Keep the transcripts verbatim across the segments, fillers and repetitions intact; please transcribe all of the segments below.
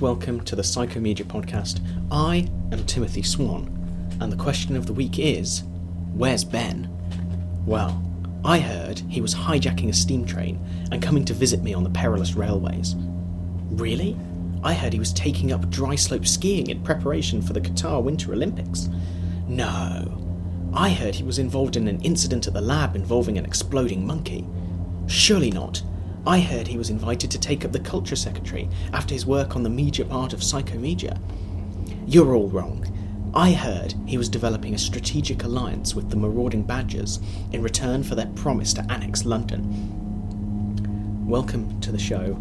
welcome to the Psychomedia podcast. I am Timothy Swan, and the question of the week is, where's Ben? Well, I heard he was hijacking a steam train and coming to visit me on the perilous railways. Really? I heard he was taking up dry slope skiing in preparation for the Qatar Winter Olympics. No. I heard he was involved in an incident at the lab involving an exploding monkey. Surely not. I heard he was invited to take up the culture secretary after his work on the media part of Psychomedia. You're all wrong. I heard he was developing a strategic alliance with the marauding badgers in return for their promise to annex London. Welcome to the show.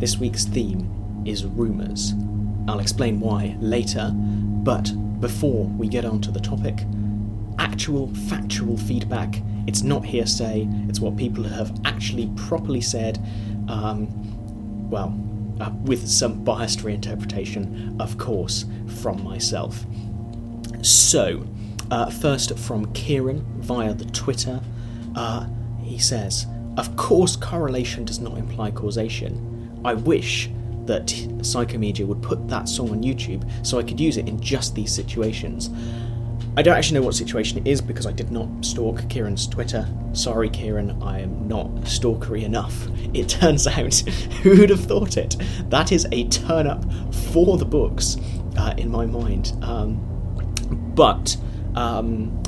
This week's theme is rumours. I'll explain why later, but before we get on to the topic, actual factual feedback. It's not hearsay, it's what people have actually properly said, um, well, uh, with some biased reinterpretation, of course, from myself. So, uh, first from Kieran via the Twitter, uh, he says, "Of course correlation does not imply causation. I wish that Psychomedia would put that song on YouTube so I could use it in just these situations." I don't actually know what situation it is because I did not stalk Kieran's Twitter. Sorry, Kieran, I am not stalkery enough. It turns out, who'd have thought it? That is a turn up for the books uh, in my mind. Um, but um,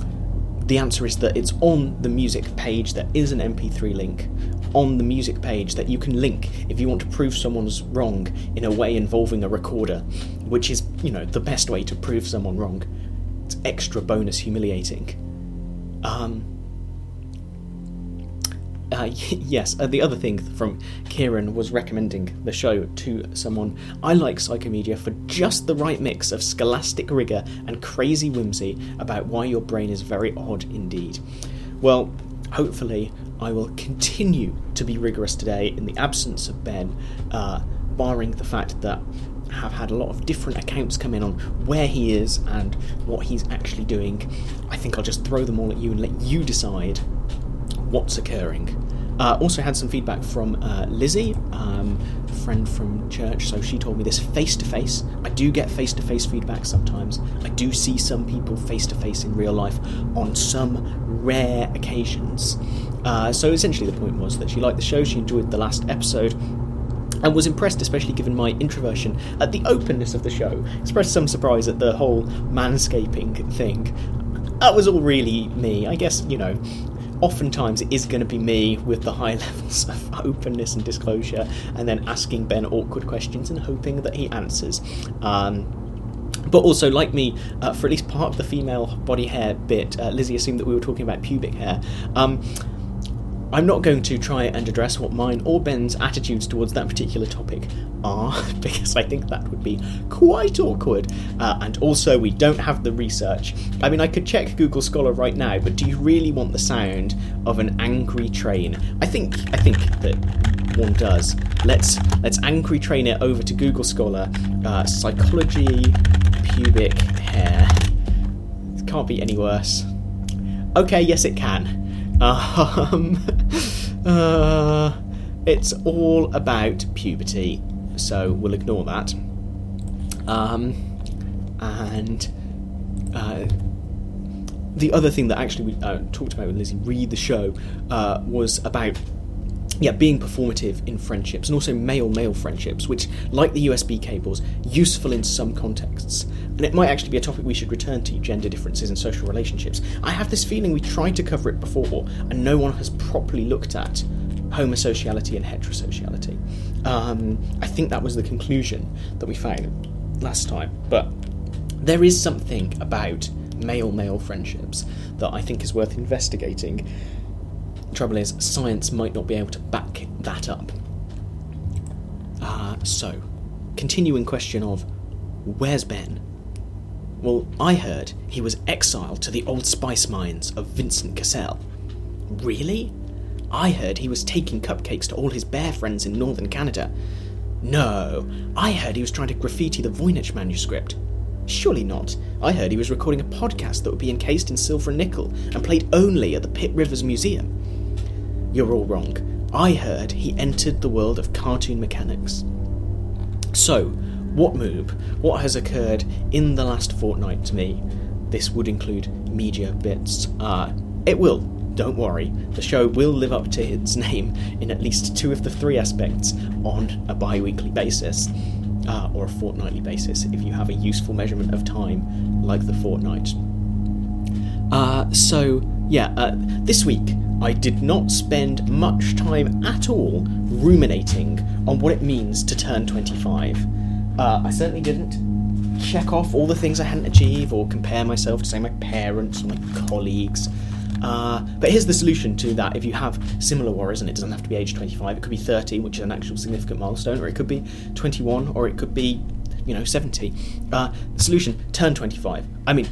the answer is that it's on the music page. There is an M P three link on the music page that you can link if you want to prove someone's wrong in a way involving a recorder, which is, you know, the best way to prove someone wrong. Extra bonus humiliating. Um, uh, yes, uh, the other thing from Kieran was recommending the show to someone. I like Psychomedia for just the right mix of scholastic rigour and crazy whimsy about why your brain is very odd indeed. Well, hopefully I will continue to be rigorous today in the absence of Ben, uh, barring the fact that have had a lot of different accounts come in on where he is and what he's actually doing. I think I'll just throw them all at you and let you decide what's occurring. Uh, also had some feedback from uh, Lizzie, um, a friend from church, so she told me this face-to-face. I do get face-to-face feedback sometimes. I do see some people face-to-face in real life on some rare occasions. Uh, so essentially the point was that she liked the show, she enjoyed the last episode, and was impressed, especially given my introversion, at the openness of the show. Expressed some surprise at the whole manscaping thing. That was all really me. I guess, you know, oftentimes it is going to be me with the high levels of openness and disclosure, and then asking Ben awkward questions and hoping that he answers. Um... But also, like me, uh, for at least part of the female body hair bit, uh, Lizzie assumed that we were talking about pubic hair. Um... I'm not going to try and address what mine or Ben's attitudes towards that particular topic are, because I think that would be quite awkward, uh, and also we don't have the research. I mean, I could check Google Scholar right now, but do you really want the sound of an angry train? I think I think that one does. Let's let's angry train it over to Google Scholar. Uh, psychology, pubic hair. It can't be any worse. Okay, yes it can. Um, uh, it's all about puberty, so we'll ignore that. Um, and uh, the other thing that actually we uh, talked about with Lizzie, read the show, uh, was about yeah being performative in friendships, and also male-male friendships, which, like the U S B cables, useful in some contexts. And it might actually be a topic we should return to, gender differences in social relationships. I have this feeling we tried to cover it before, and no one has properly looked at homosociality and heterosociality. Um, I think that was the conclusion that we found last time, but there is something about male-male friendships that I think is worth investigating. Trouble is, science might not be able to back that up. Uh, so, continuing question of, where's Ben? Well, I heard he was exiled to the Old Spice mines of Vincent Cassell. Really? I heard he was taking cupcakes to all his bear friends in northern Canada. No, I heard he was trying to graffiti the Voynich manuscript. Surely not. I heard he was recording a podcast that would be encased in silver and nickel and played only at the Pitt Rivers Museum. You're all wrong. I heard he entered the world of cartoon mechanics. So, What move, what has occurred in the last fortnight to me? This would include media bits. Uh, it will, don't worry. The show will live up to its name in at least two of the three aspects on a bi-weekly basis, uh, or a fortnightly basis, if you have a useful measurement of time like the fortnight. Uh, so, yeah, uh, this week I did not spend much time at all ruminating on what it means to turn twenty-five. Uh, I certainly didn't check off all the things I hadn't achieved or compare myself to, say, my parents or my colleagues. Uh, but here's the solution to that if you have similar worries, and it doesn't have to be age twenty-five. It could be thirty, which is an actual significant milestone, or it could be twenty-one, or it could be, you know, seventy. Uh, the solution, turn twenty-five. I mean,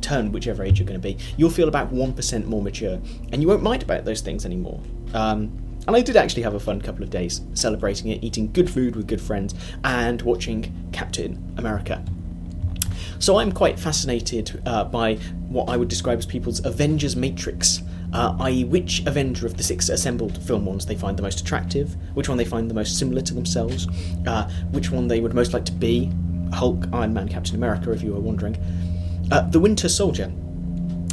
turn whichever age you're going to be. You'll feel about one percent more mature, and you won't mind about those things anymore. Um, and I did actually have a fun couple of days celebrating it, eating good food with good friends, and watching Captain America. So I'm quite fascinated uh, by what I would describe as people's Avengers Matrix, uh, that is which Avenger of the six assembled film ones they find the most attractive, which one they find the most similar to themselves, uh, which one they would most like to be, Hulk, Iron Man, Captain America, if you were wondering. Uh, The Winter Soldier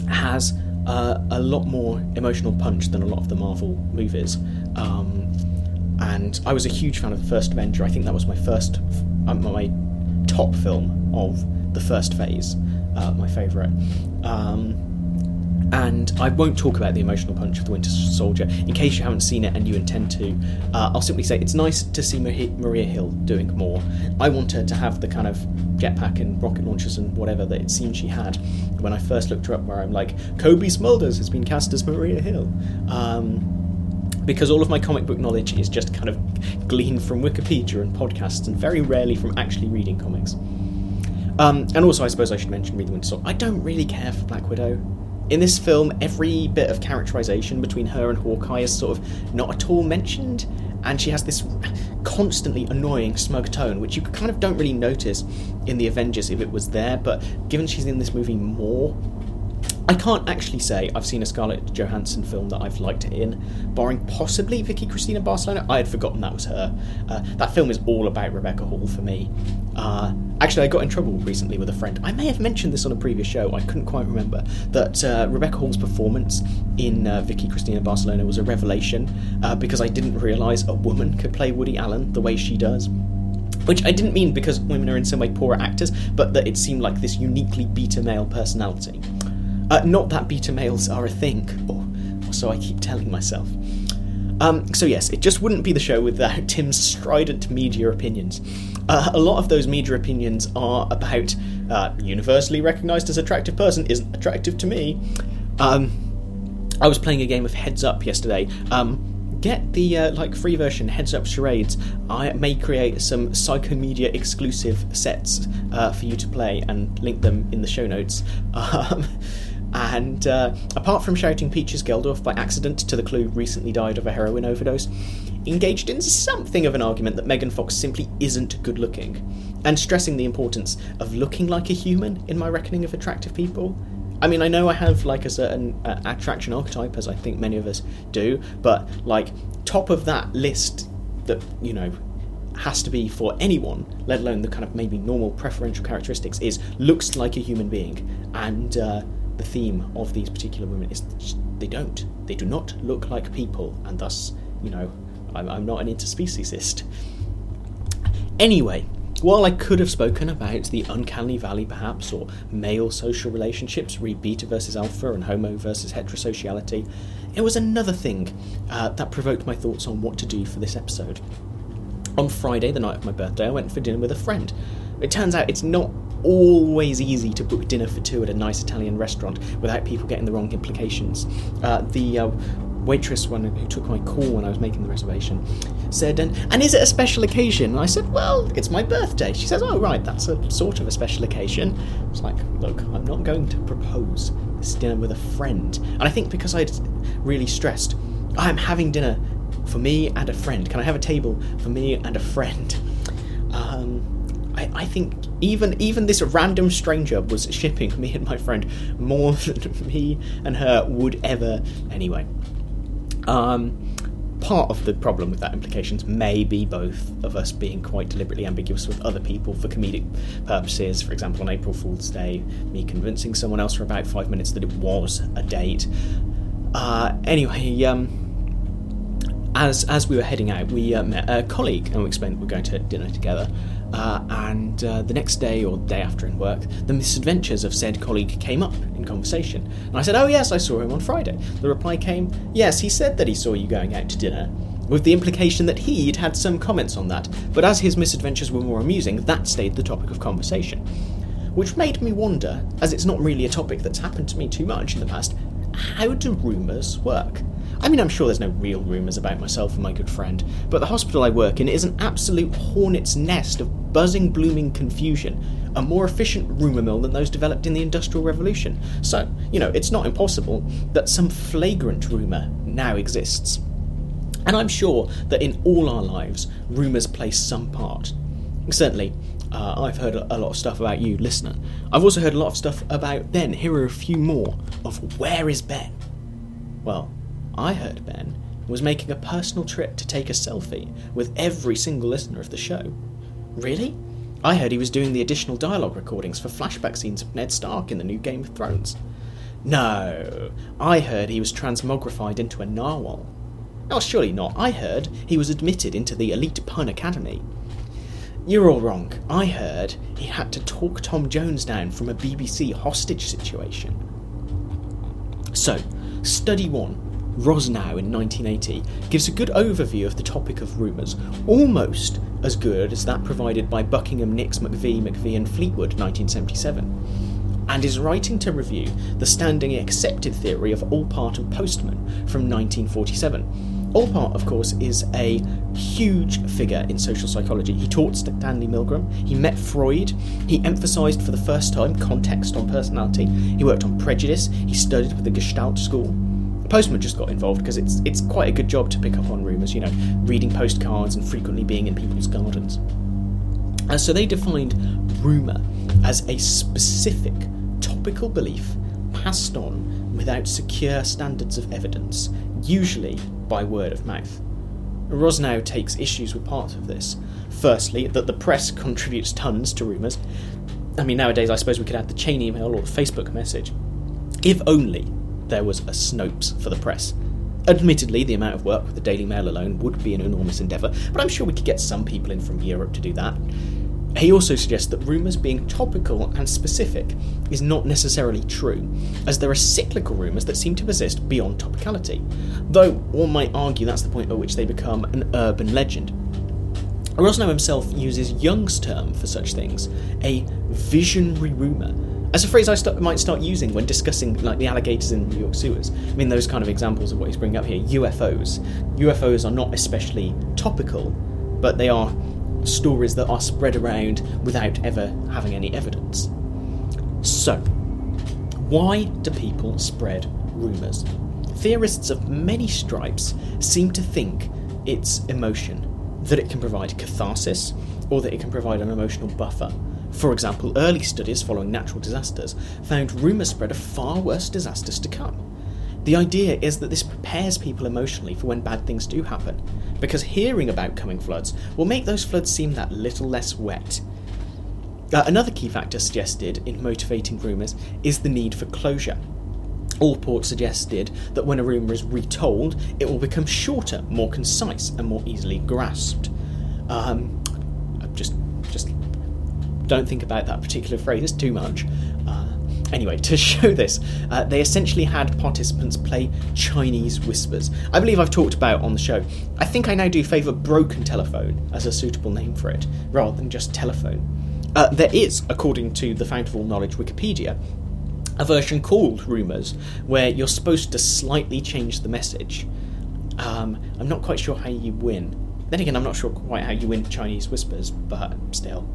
has uh, a lot more emotional punch than a lot of the Marvel movies, um, and I was a huge fan of The First Avenger. I think that was my first, uh, my top film of the first phase, uh, my favourite. Um, and I won't talk about the emotional punch of The Winter Soldier, in case you haven't seen it and you intend to. Uh, I'll simply say it's nice to see Maria Hill doing more. I want her to have the kind of jetpack and rocket launchers and whatever that it seemed she had when I first looked her up, where I'm like, Cobie Smulders has been cast as Maria Hill. Um, because all of my comic book knowledge is just kind of gleaned from Wikipedia and podcasts, and very rarely from actually reading comics. Um, and also, I suppose I should mention Read the Winter Soldier. I don't really care for Black Widow. In this film, every bit of characterisation between her and Hawkeye is sort of not at all mentioned, and she has this constantly annoying smug tone, which you kind of don't really notice in the Avengers if it was there, but given she's in this movie more, I can't actually say I've seen a Scarlett Johansson film that I've liked it in, barring possibly Vicky Cristina Barcelona. I had forgotten that was her. Uh, that film is all about Rebecca Hall for me. Uh, actually, I got in trouble recently with a friend. I may have mentioned this on a previous show, I couldn't quite remember, that uh, Rebecca Hall's performance in uh, Vicky Cristina Barcelona was a revelation, uh, because I didn't realise a woman could play Woody Allen the way she does. Which I didn't mean because women are in some way poorer actors, but that it seemed like this uniquely beta male personality. Uh, not that beta males are a thing, or, or so I keep telling myself. Um, so yes, it just wouldn't be the show without Tim's strident media opinions. Uh, a lot of those media opinions are about uh, universally recognised as attractive person isn't attractive to me. Um, I was playing a game of Heads Up yesterday. Um, Get the uh, like free version, Heads Up Charades. I may create some Psychomedia exclusive sets uh, for you to play and link them in the show notes. Um, and uh, apart from shouting Peaches Geldorf by accident to the clue recently died of a heroin overdose, engaged in something of an argument that Megan Fox simply isn't good looking, and stressing the importance of looking like a human in my reckoning of attractive people. I mean, I know I have, like, a certain uh, attraction archetype, as I think many of us do, but, like, top of that list that, you know, has to be for anyone, let alone the kind of maybe normal preferential characteristics, is looks like a human being. And uh, the theme of these particular women is they don't. They do not look like people, and thus, you know, I'm, I'm not an interspecies-ist. Anyway... While I could have spoken about the Uncanny Valley, perhaps, or male social relationships, re beta versus alpha and homo versus heterosociality, it was another thing uh, that provoked my thoughts on what to do for this episode. On Friday, the night of my birthday, I went for dinner with a friend. It turns out it's not always easy to book dinner for two at a nice Italian restaurant without people getting the wrong implications. Uh, the... Uh, waitress one who took my call when I was making the reservation said, and, and is it a special occasion? And I said, well, it's my birthday. She says, oh, right, that's a sort of a special occasion. I was like, look, I'm not going to propose this dinner with a friend. And I think because I'd really stressed, I'm having dinner for me and a friend. Can I have a table for me and a friend? Um... I, I think even even this random stranger was shipping me and my friend more than me and her would ever. Anyway. Um, part of the problem with that implications may be both of us being quite deliberately ambiguous with other people for comedic purposes. For example, on April Fool's Day, me convincing someone else for about five minutes that it was a date. Uh, anyway, um... As as we were heading out, we uh, met a colleague and we explained we were going to dinner together. Uh, and uh, the next day or the day after in work, the misadventures of said colleague came up in conversation. And I said, oh yes, I saw him on Friday. The reply came, yes, he said that he saw you going out to dinner, with the implication that he'd had some comments on that. But as his misadventures were more amusing, that stayed the topic of conversation. Which made me wonder, as it's not really a topic that's happened to me too much in the past, how do rumours work? I mean, I'm sure there's no real rumours about myself and my good friend, but the hospital I work in is an absolute hornet's nest of buzzing, blooming confusion, a more efficient rumour mill than those developed in the Industrial Revolution. So, you know, it's not impossible that some flagrant rumour now exists. And I'm sure that in all our lives, rumours play some part. Certainly, uh, I've heard a lot of stuff about you, listener. I've also heard a lot of stuff about Ben. Here are a few more of where is Ben? Well, I heard Ben was making a personal trip to take a selfie with every single listener of the show. Really? I heard he was doing the additional dialogue recordings for flashback scenes of Ned Stark in the new Game of Thrones. No, I heard he was transmogrified into a narwhal. Oh, surely not. I heard he was admitted into the elite pun academy. You're all wrong. I heard he had to talk Tom Jones down from a B B C hostage situation. So, study one. Rosnow in nineteen eighty gives a good overview of the topic of rumours, almost as good as that provided by Buckingham, Nix, McVie, McVie and Fleetwood nineteen seventy-seven, and is writing to review the standing accepted theory of Allport and Postman from nineteen forty-seven. Allport, of course, is a huge figure in social psychology. He taught Stanley Milgram, he met Freud, he emphasised for the first time context on personality, he worked on prejudice, he studied with the Gestalt school. Postman just got involved because it's it's quite a good job to pick up on rumours, you know, reading postcards and frequently being in people's gardens. And so they defined rumour as a specific topical belief passed on without secure standards of evidence, usually by word of mouth. Rosnow takes issues with parts of this. Firstly, that the press contributes tons to rumours. I mean, nowadays I suppose we could add the chain email or the Facebook message. If only there was a Snopes for the press. Admittedly, the amount of work with the Daily Mail alone would be an enormous endeavour, but I'm sure we could get some people in from Europe to do that. He also suggests that rumours being topical and specific is not necessarily true, as there are cyclical rumours that seem to persist beyond topicality, though one might argue that's the point at which they become an urban legend. Rosnow himself uses Jung's term for such things, a visionary rumour, as a phrase I st- might start using when discussing like the alligators in the New York sewers. I mean, those kind of examples of what he's bringing up here. U F Os. U F Os are not especially topical, but they are stories that are spread around without ever having any evidence. So, why do people spread rumours? Theorists of many stripes seem to think it's emotion, that it can provide catharsis, or that it can provide an emotional buffer. For example, early studies following natural disasters found rumour spread of far worse disasters to come. The idea is that this prepares people emotionally for when bad things do happen, because hearing about coming floods will make those floods seem that little less wet. Uh, another key factor suggested in motivating rumours is the need for closure. Allport suggested that when a rumour is retold, it will become shorter, more concise, and more easily grasped. Um, I've just... just Don't think about that particular phrase too much. Uh, anyway, to show this, uh, they essentially had participants play Chinese whispers. I believe I've talked about on the show. I think I now do favour broken telephone as a suitable name for it, rather than just telephone. Uh, there is, according to the Fount of All Knowledge Wikipedia, a version called Rumours, where you're supposed to slightly change the message. Um, I'm not quite sure how you win. Then again, I'm not sure quite how you win Chinese whispers, but still.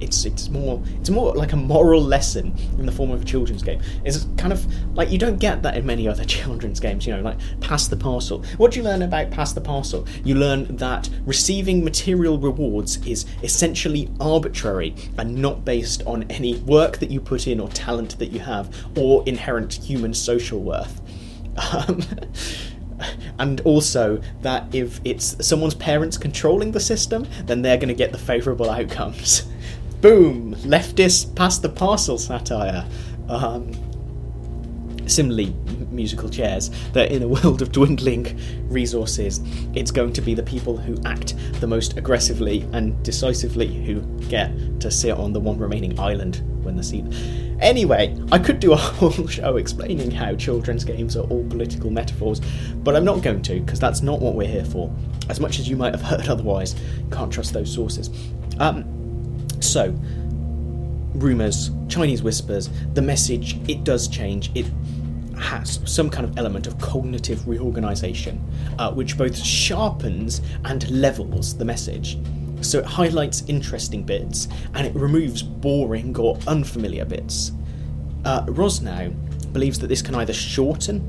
It's it's more it's more like a moral lesson in the form of a children's game. It's kind of like you don't get that in many other children's games, you know, like Pass the Parcel. What do you learn about Pass the Parcel? You learn that receiving material rewards is essentially arbitrary and not based on any work that you put in or talent that you have or inherent human social worth. Um, And also that if it's someone's parents controlling the system, then they're going to get the favourable outcomes. Boom! Leftist pass the parcel satire. Um, similarly, m- musical chairs. That in a world of dwindling resources, it's going to be the people who act the most aggressively and decisively who get to sit on the one remaining island when the sea... Anyway, I could do a whole show explaining how children's games are all political metaphors, but I'm not going to, because that's not what we're here for. As much as you might have heard otherwise, can't trust those sources. Um, so, rumours, Chinese whispers, the message, it does change. It has some kind of element of cognitive reorganisation, uh, which both sharpens and levels the message. So it highlights interesting bits, and it removes boring or unfamiliar bits. Uh, Rosnow believes that this can either shorten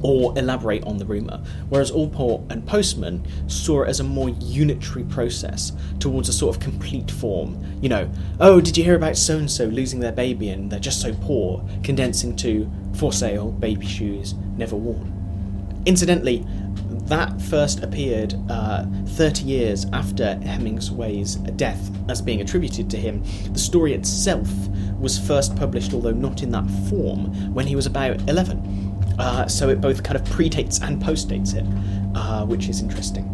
or elaborate on the rumour, whereas Allport and Postman saw it as a more unitary process towards a sort of complete form. You know, oh, did you hear about so-and-so losing their baby and they're just so poor, condensing to, for sale, baby shoes, never worn. Incidentally, that first appeared uh, thirty years after Hemingway's death as being attributed to him. The story itself was first published, although not in that form, when he was about eleven. Uh, so it both kind of predates and postdates it, uh, which is interesting.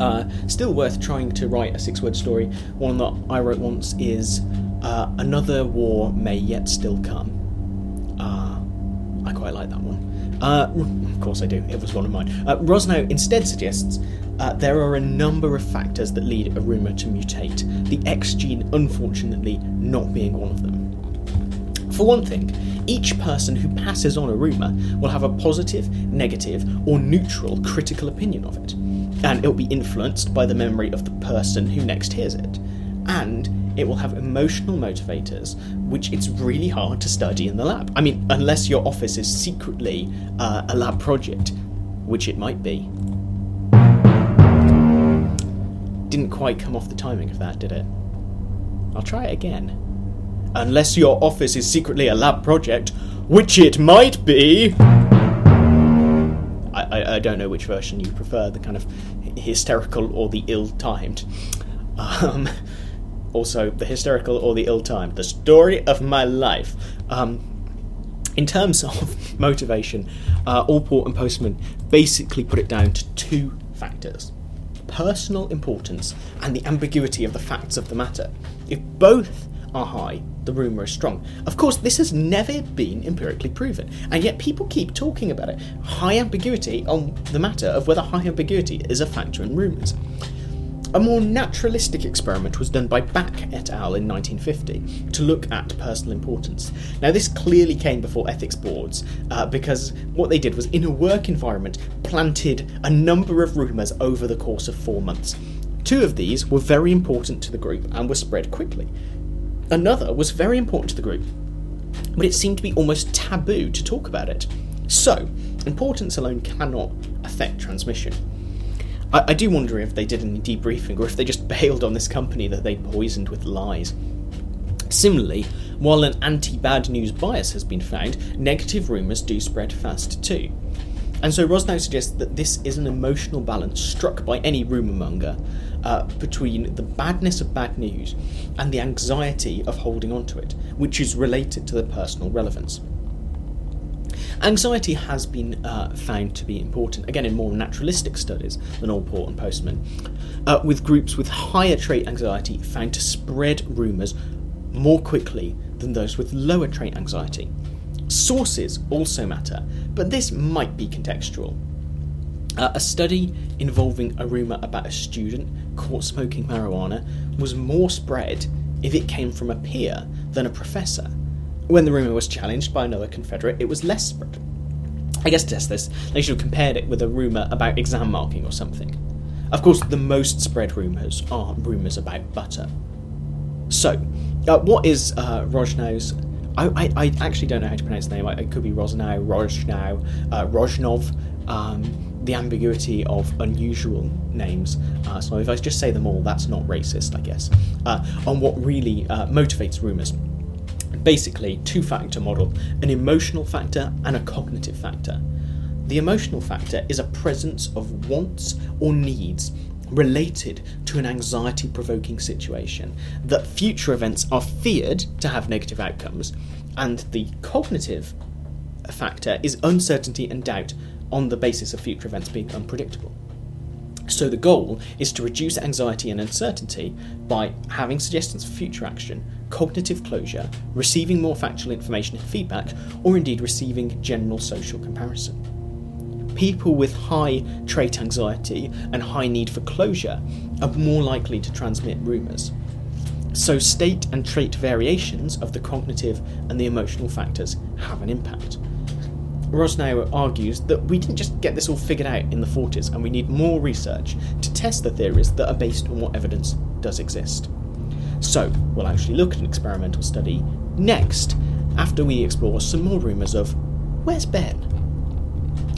Uh, still worth trying to write a six-word story. One that I wrote once is uh, Another War May Yet Still Come. Uh, I quite like that one. Uh, of course I do, it was one of mine. Uh, Rosnow instead suggests uh, there are a number of factors that lead a rumour to mutate, the X gene unfortunately not being one of them. For one thing, each person who passes on a rumour will have a positive, negative, or neutral critical opinion of it, and it will be influenced by the memory of the person who next hears it, and it will have emotional motivators, which it's really hard to study in the lab. I mean, unless your office is secretly uh, a lab project, which it might be. Didn't quite come off the timing of that, did it? I'll try it again. Unless your office is secretly a lab project, which it might be! I, I, I don't know which version you prefer, the kind of hysterical or the ill-timed. Um... Also, the hysterical or the ill-timed. The story of my life. Um, in terms of motivation, uh, Allport and Postman basically put it down to two factors. Personal importance and the ambiguity of the facts of the matter. If both are high, the rumour is strong. Of course, this has never been empirically proven, and yet people keep talking about it. High ambiguity on the matter of whether high ambiguity is a factor in rumours. A more naturalistic experiment was done by Back et al. In nineteen fifty to look at personal importance. Now, this clearly came before ethics boards uh, because what they did was, in a work environment, planted a number of rumours over the course of four months. Two of these were very important to the group and were spread quickly. Another was very important to the group, but it seemed to be almost taboo to talk about it. So, importance alone cannot affect transmission. I do wonder if they did any debriefing, or if they just bailed on this company that they poisoned with lies. Similarly, while an anti-bad news bias has been found, negative rumours do spread fast too. And so Rosnow suggests that this is an emotional balance struck by any rumour monger uh, between the badness of bad news and the anxiety of holding on to it, which is related to the personal relevance. Anxiety has been uh, found to be important, again in more naturalistic studies than Allport and Postman, uh, with groups with higher trait anxiety found to spread rumours more quickly than those with lower trait anxiety. Sources also matter, but this might be contextual. Uh, a study involving a rumour about a student caught smoking marijuana was more spread if it came from a peer than a professor. When the rumour was challenged by another Confederate, it was less spread. I guess to test this, they should have compared it with a rumour about exam marking or something. Of course, the most spread rumours are rumours about butter. So, uh, what is uh, Rosnow's... I, I, I actually don't know how to pronounce the name. It could be Rosnow, Rosnow, uh, Rosnov, um, the ambiguity of unusual names. Uh, so if I just say them all, that's not racist, I guess. Uh, on what really uh, motivates rumours. Basically, two-factor model, an emotional factor and a cognitive factor. The emotional factor is a presence of wants or needs related to an anxiety-provoking situation, that future events are feared to have negative outcomes, and the cognitive factor is uncertainty and doubt on the basis of future events being unpredictable. So the goal is to reduce anxiety and uncertainty by having suggestions for future action, cognitive closure, receiving more factual information and feedback, or indeed receiving general social comparison. People with high trait anxiety and high need for closure are more likely to transmit rumours. So state and trait variations of the cognitive and the emotional factors have an impact. Rosnow argues that we didn't just get this all figured out in the forties, and we need more research to test the theories that are based on what evidence does exist. So we'll actually look at an experimental study next, after we explore some more rumours of, where's Ben?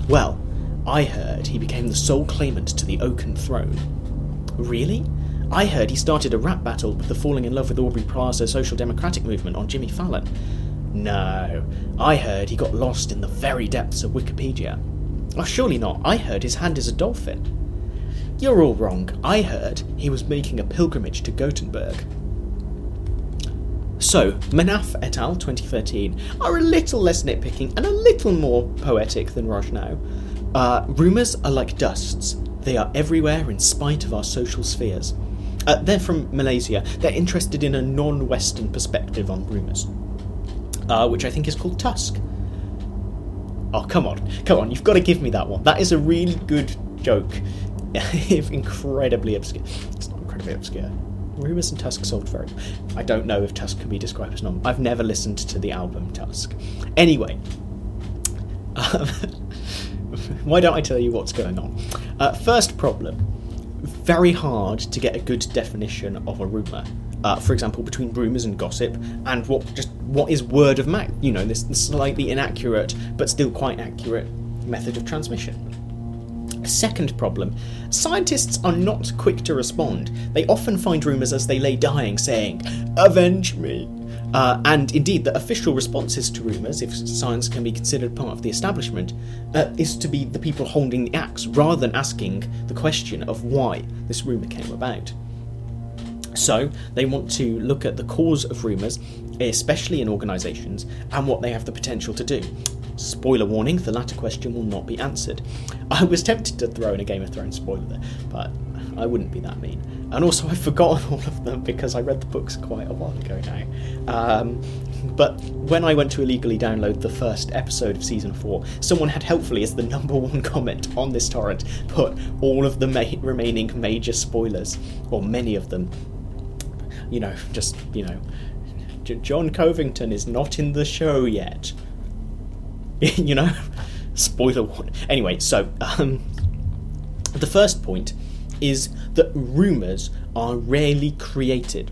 Well, I heard he became the sole claimant to the Oaken Throne. Really? I heard he started a rap battle with the falling in love with Aubrey Plaza Social Democratic movement on Jimmy Fallon. No, I heard he got lost in the very depths of Wikipedia. Oh, surely not, I heard his hand is a dolphin. You're all wrong, I heard he was making a pilgrimage to Gothenburg. So, Manaf et al. twenty thirteen are a little less nitpicking and a little more poetic than Rosnow. Uh, rumours are like dusts. They are everywhere in spite of our social spheres. Uh, they're from Malaysia. They're interested in a non-Western perspective on rumours, uh, which I think is called Tusk. Oh, come on. Come on, you've got to give me that one. That is a really good joke. Incredibly obscure. It's not incredibly obscure. Rumours and Tusk sold very well. I don't know if Tusk can be described as non. I've never listened to the album Tusk. Anyway, um, why don't I tell you what's going on? Uh, first problem, very hard to get a good definition of a rumour. Uh, for example, between rumours and gossip, and what just what is word of mouth? You know, this slightly inaccurate but still quite accurate method of transmission. Second problem, scientists are not quick to respond. They often find rumours as they lay dying, saying, "Avenge me!" Uh, and indeed, the official responses to rumours, if science can be considered part of the establishment, uh, is to be the people holding the axe, rather than asking the question of why this rumour came about. So, they want to look at the cause of rumours, especially in organisations, and what they have the potential to do. Spoiler warning, the latter question will not be answered. I was tempted to throw in a Game of Thrones spoiler there, but I wouldn't be that mean. And also I've forgotten all of them because I read the books quite a while ago now. Um, but when I went to illegally download the first episode of season four, someone had helpfully, as the number one comment on this torrent, put all of the ma- remaining major spoilers, or many of them. You know, just, you know, J- John Covington is not in the show yet. You know, spoiler one. Anyway, so um, the first point is that rumours are rarely created,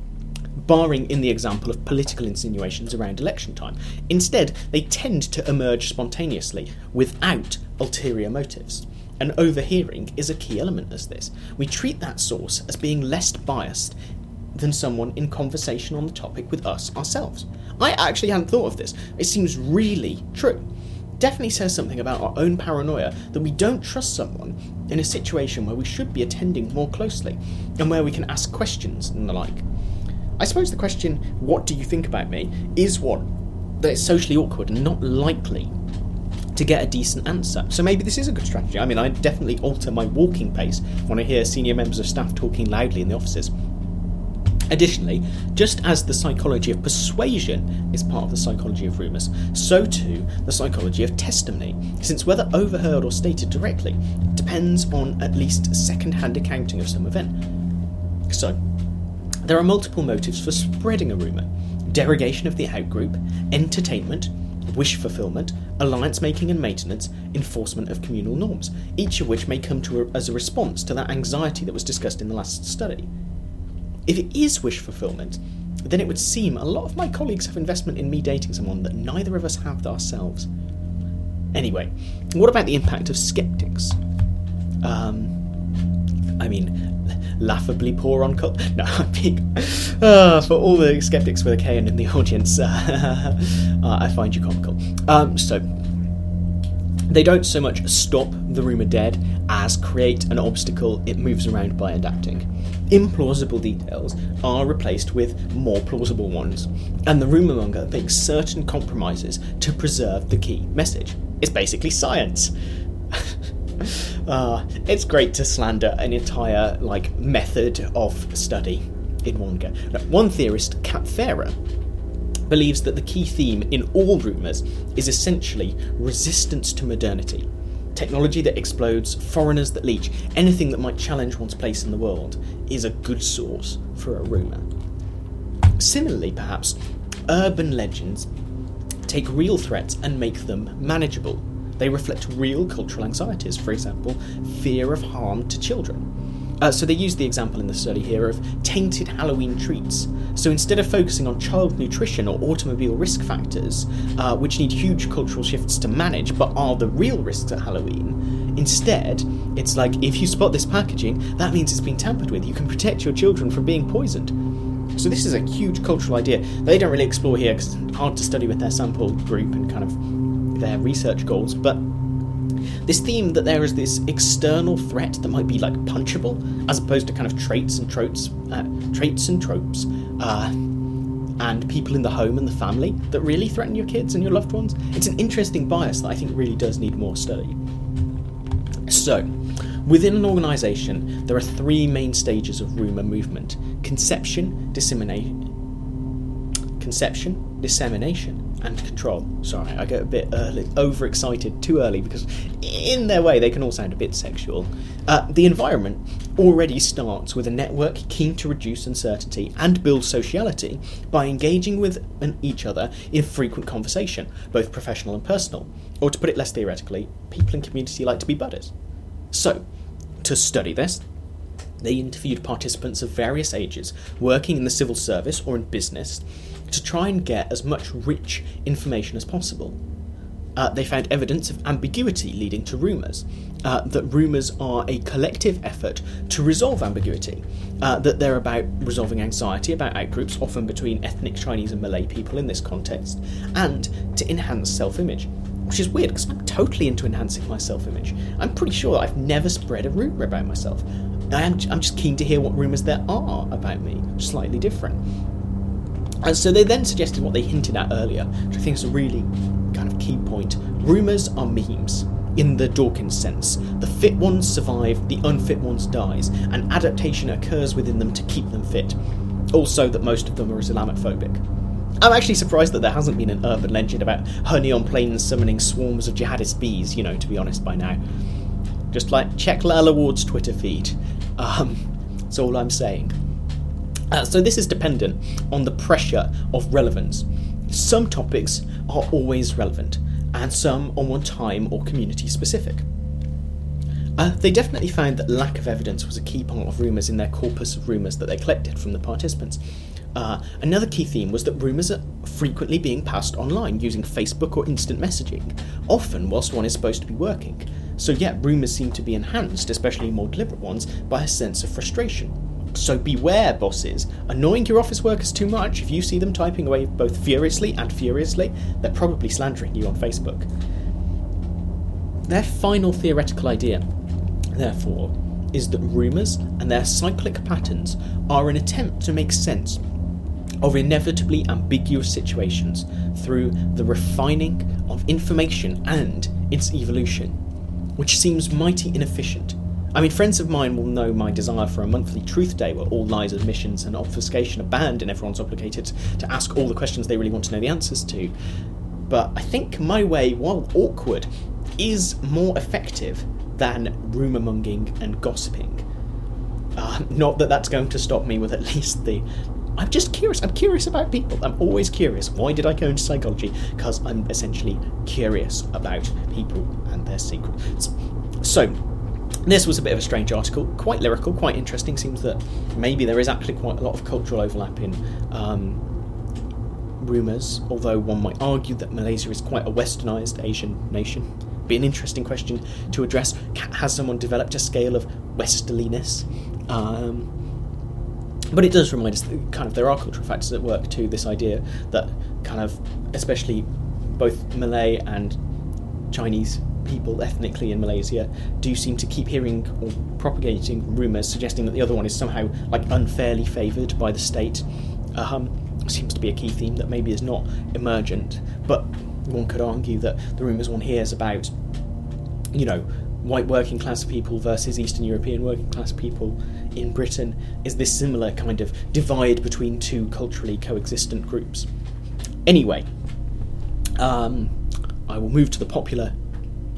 barring in the example of political insinuations around election time. Instead, they tend to emerge spontaneously, without ulterior motives. And overhearing is a key element as this. We treat that source as being less biased than someone in conversation on the topic with us ourselves. I actually hadn't thought of this. It seems really true. Definitely says something about our own paranoia that we don't trust someone in a situation where we should be attending more closely and where we can ask questions and the like. I suppose the question, what do you think about me, is one that is socially awkward and not likely to get a decent answer. So maybe this is a good strategy. I mean, I definitely alter my walking pace when I hear senior members of staff talking loudly in the offices. Additionally, just as the psychology of persuasion is part of the psychology of rumours, so too the psychology of testimony, since whether overheard or stated directly depends on at least second-hand accounting of some event. So, there are multiple motives for spreading a rumour: derogation of the outgroup, entertainment, wish fulfilment, alliance making and maintenance, enforcement of communal norms, each of which may come to a, as a response to that anxiety that was discussed in the last study. If it is wish fulfillment, then it would seem a lot of my colleagues have investment in me dating someone that neither of us have ourselves. Anyway, what about the impact of sceptics? Um, I mean, laughably poor on cult. No, I'm being. Uh, for all the sceptics with a K and in the audience, uh, I find you comical. Um, so, They don't so much stop the rumour dead as create an obstacle it moves around by adapting. Implausible details are replaced with more plausible ones, and the rumour monger makes certain compromises to preserve the key message. It's basically science. uh, it's great to slander an entire like method of study in one go. Now, one theorist, Kat Farah, believes that the key theme in all rumours is essentially resistance to modernity. Technology that explodes, foreigners that leech, anything that might challenge one's place in the world is a good source for a rumour. Similarly, perhaps, urban legends take real threats and make them manageable. They reflect real cultural anxieties, for example, fear of harm to children. Uh, so they use the example in the study here of tainted Halloween treats. So instead of focusing on child nutrition or automobile risk factors, uh, which need huge cultural shifts to manage but are the real risks at Halloween, instead it's like, if you spot this packaging, that means it's been tampered with. You can protect your children from being poisoned. So this is a huge cultural idea they don't really explore here because it's hard to study with their sample group and kind of their research goals, but this theme that there is this external threat that might be like punchable, as opposed to kind of traits and tropes, uh, traits and tropes, uh, and people in the home and the family that really threaten your kids and your loved ones. It's an interesting bias that I think really does need more study. So, within an organisation, there are three main stages of rumour movement: conception, dissemination, conception, dissemination. and control. Sorry, I get a bit early, overexcited too early because in their way they can all sound a bit sexual. Uh, the environment already starts with a network keen to reduce uncertainty and build sociality by engaging with each other in frequent conversation, both professional and personal. Or to put it less theoretically, people in community like to be buddies. So, to study this, they interviewed participants of various ages working in the civil service or in business to try and get as much rich information as possible. Uh, they found evidence of ambiguity leading to rumours, uh, that rumours are a collective effort to resolve ambiguity, uh, that they're about resolving anxiety about outgroups, often between ethnic Chinese and Malay people in this context, and to enhance self-image. Which is weird, because I'm totally into enhancing my self-image. I'm pretty sure I've never spread a rumour about myself. I am, I'm just keen to hear what rumours there are about me, slightly different. And so they then suggested what they hinted at earlier, which I think is a really kind of key point. Rumours are memes, in the Dawkins sense. The fit ones survive, the unfit ones dies, and adaptation occurs within them to keep them fit. Also that most of them are Islamophobic. I'm actually surprised that there hasn't been an urban legend about honey on planes summoning swarms of jihadist bees, you know, to be honest by now. Just like, check Lala Ward's Twitter feed. Um, that's all I'm saying. Uh, so this is dependent on the pressure of relevance. Some topics are always relevant, and some are more time or community specific. Uh, they definitely found that lack of evidence was a key part of rumours in their corpus of rumours that they collected from the participants. Uh, another key theme was that rumours are frequently being passed online using Facebook or instant messaging, often whilst one is supposed to be working. So yeah, rumours seem to be enhanced, especially more deliberate ones, by a sense of frustration. So beware, bosses. Annoying your office workers too much, if you see them typing away both furiously and furiously, they're probably slandering you on Facebook. Their final theoretical idea, therefore, is that rumours and their cyclic patterns are an attempt to make sense of inevitably ambiguous situations through the refining of information and its evolution, which seems mighty inefficient. I mean, friends of mine will know my desire for a monthly truth day where all lies, admissions and obfuscation are banned and everyone's obligated to ask all the questions they really want to know the answers to. But I think my way, while awkward, is more effective than rumour-monging and gossiping. Uh, not that that's going to stop me with at least the... I'm just curious. I'm curious about people. I'm always curious. Why did I go into psychology? Because I'm essentially curious about people and their secrets. So... This was a bit of a strange article, quite lyrical, quite interesting. Seems that maybe there is actually quite a lot of cultural overlap in um, rumours, although one might argue that Malaysia is quite a westernised Asian nation. Be an interesting question to address. Has someone developed a scale of westerliness? Um, but it does remind us that kind of there are cultural factors at work too, this idea that kind of, especially both Malay and Chinese people ethnically in Malaysia do seem to keep hearing or propagating rumours suggesting that the other one is somehow like unfairly favoured by the state. Um, seems to be a key theme that maybe is not emergent, but one could argue that the rumours one hears about, you know, white working class people versus Eastern European working class people in Britain is this similar kind of divide between two culturally coexistent groups. Anyway, um, I will move to the popular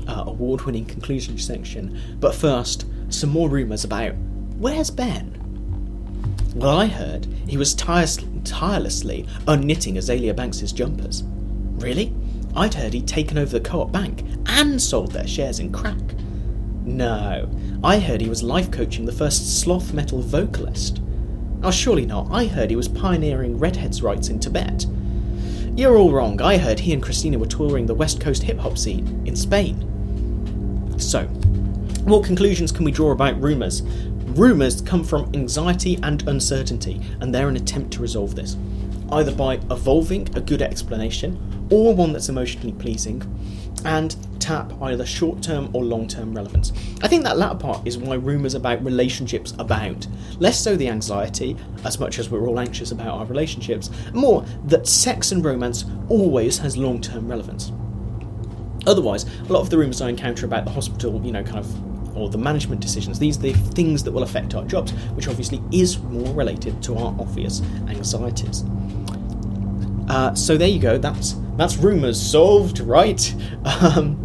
uh, award-winning conclusion section, but first, some more rumours about where's Ben? Well, I heard he was tires- tirelessly unknitting Azalea Banks's jumpers. Really? I'd heard he'd taken over the Co-op Bank and sold their shares in crack. No, I heard he was life coaching the first sloth metal vocalist. Oh, surely not. I heard he was pioneering redheads' rights in Tibet. You're all wrong. I heard he and Christina were touring the West Coast hip-hop scene in Spain. So, what conclusions can we draw about rumours? Rumours come from anxiety and uncertainty, and they're an attempt to resolve this, either by evolving a good explanation or one that's emotionally pleasing, and tap either short-term or long-term relevance. I think that latter part is why rumours about relationships abound. Less so the anxiety, as much as we're all anxious about our relationships, more that sex and romance always has long-term relevance. Otherwise, a lot of the rumours I encounter about the hospital, you know, kind of, or the management decisions, these are the things that will affect our jobs, which obviously is more related to our obvious anxieties. Uh, so there you go, that's that's rumours solved, right? Um,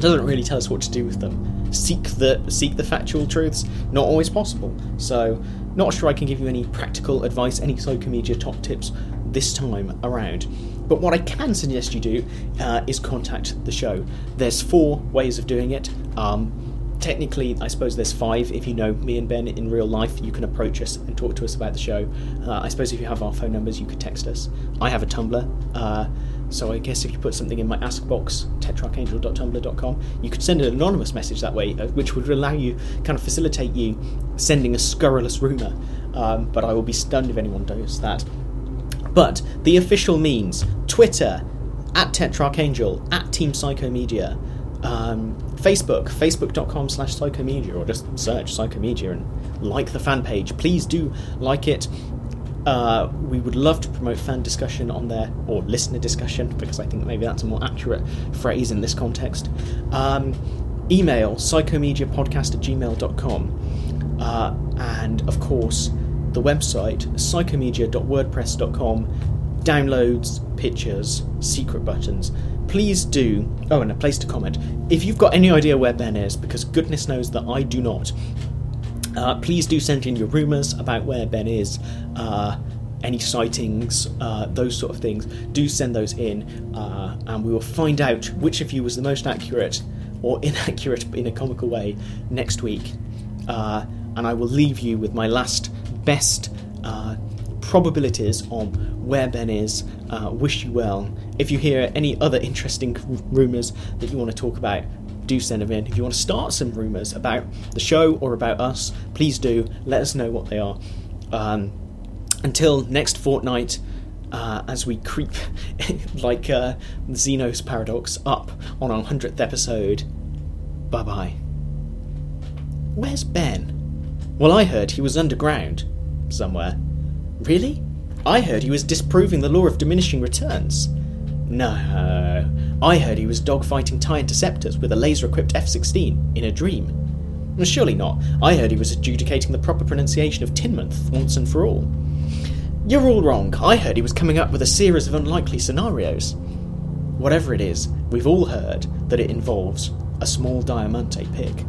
doesn't really tell us what to do with them. Seek the seek the factual truths, not always possible. So, not sure I can give you any practical advice, any Psychomedia top tips this time around. But what I can suggest you do uh, is contact the show. There's four ways of doing it. Um, Technically, I suppose there's five. If you know me and Ben in real life, you can approach us and talk to us about the show. Uh, I suppose if you have our phone numbers, you could text us. I have a Tumblr, uh, so I guess if you put something in my ask box, tetrarchangel dot tumblr dot com, you could send an anonymous message that way, which would allow you, kind of facilitate you sending a scurrilous rumour. Um, but I will be stunned if anyone does that. But the official means, Twitter, at tetrarchangel, at Team Psychomedia, Um, Facebook, facebook.com slash Psychomedia, or just search Psychomedia and like the fan page. Please do like it. Uh, we would love to promote fan discussion on there, or listener discussion, because I think maybe that's a more accurate phrase in this context. Um, email psychomediapodcast at gmail dot com. Uh, and, of course, the website, psychomedia dot wordpress dot com, downloads, pictures, secret buttons. Please do, oh, and a place to comment. If you've got any idea where Ben is, because goodness knows that I do not, uh, please do send in your rumours about where Ben is, uh, any sightings, uh, those sort of things. Do send those in, uh, and we will find out which of you was the most accurate or inaccurate in a comical way next week. Uh, and I will leave you with my last best uh, probabilities on where Ben is. Uh, wish you well. If you hear any other interesting rumours that you want to talk about, do send them in. If you want to start some rumours about the show or about us, please do. Let us know what they are. Um, until next fortnight, uh, as we creep like uh, Zeno's paradox up on our hundredth episode, bye-bye. Where's Ben? Well, I heard he was underground somewhere. Really? I heard he was disproving the law of diminishing returns. No, I heard he was dogfighting TIE Interceptors with a laser-equipped F sixteen in a dream. Surely not. I heard he was adjudicating the proper pronunciation of Tinmonth once and for all. You're all wrong. I heard he was coming up with a series of unlikely scenarios. Whatever it is, we've all heard that it involves a small diamante pig.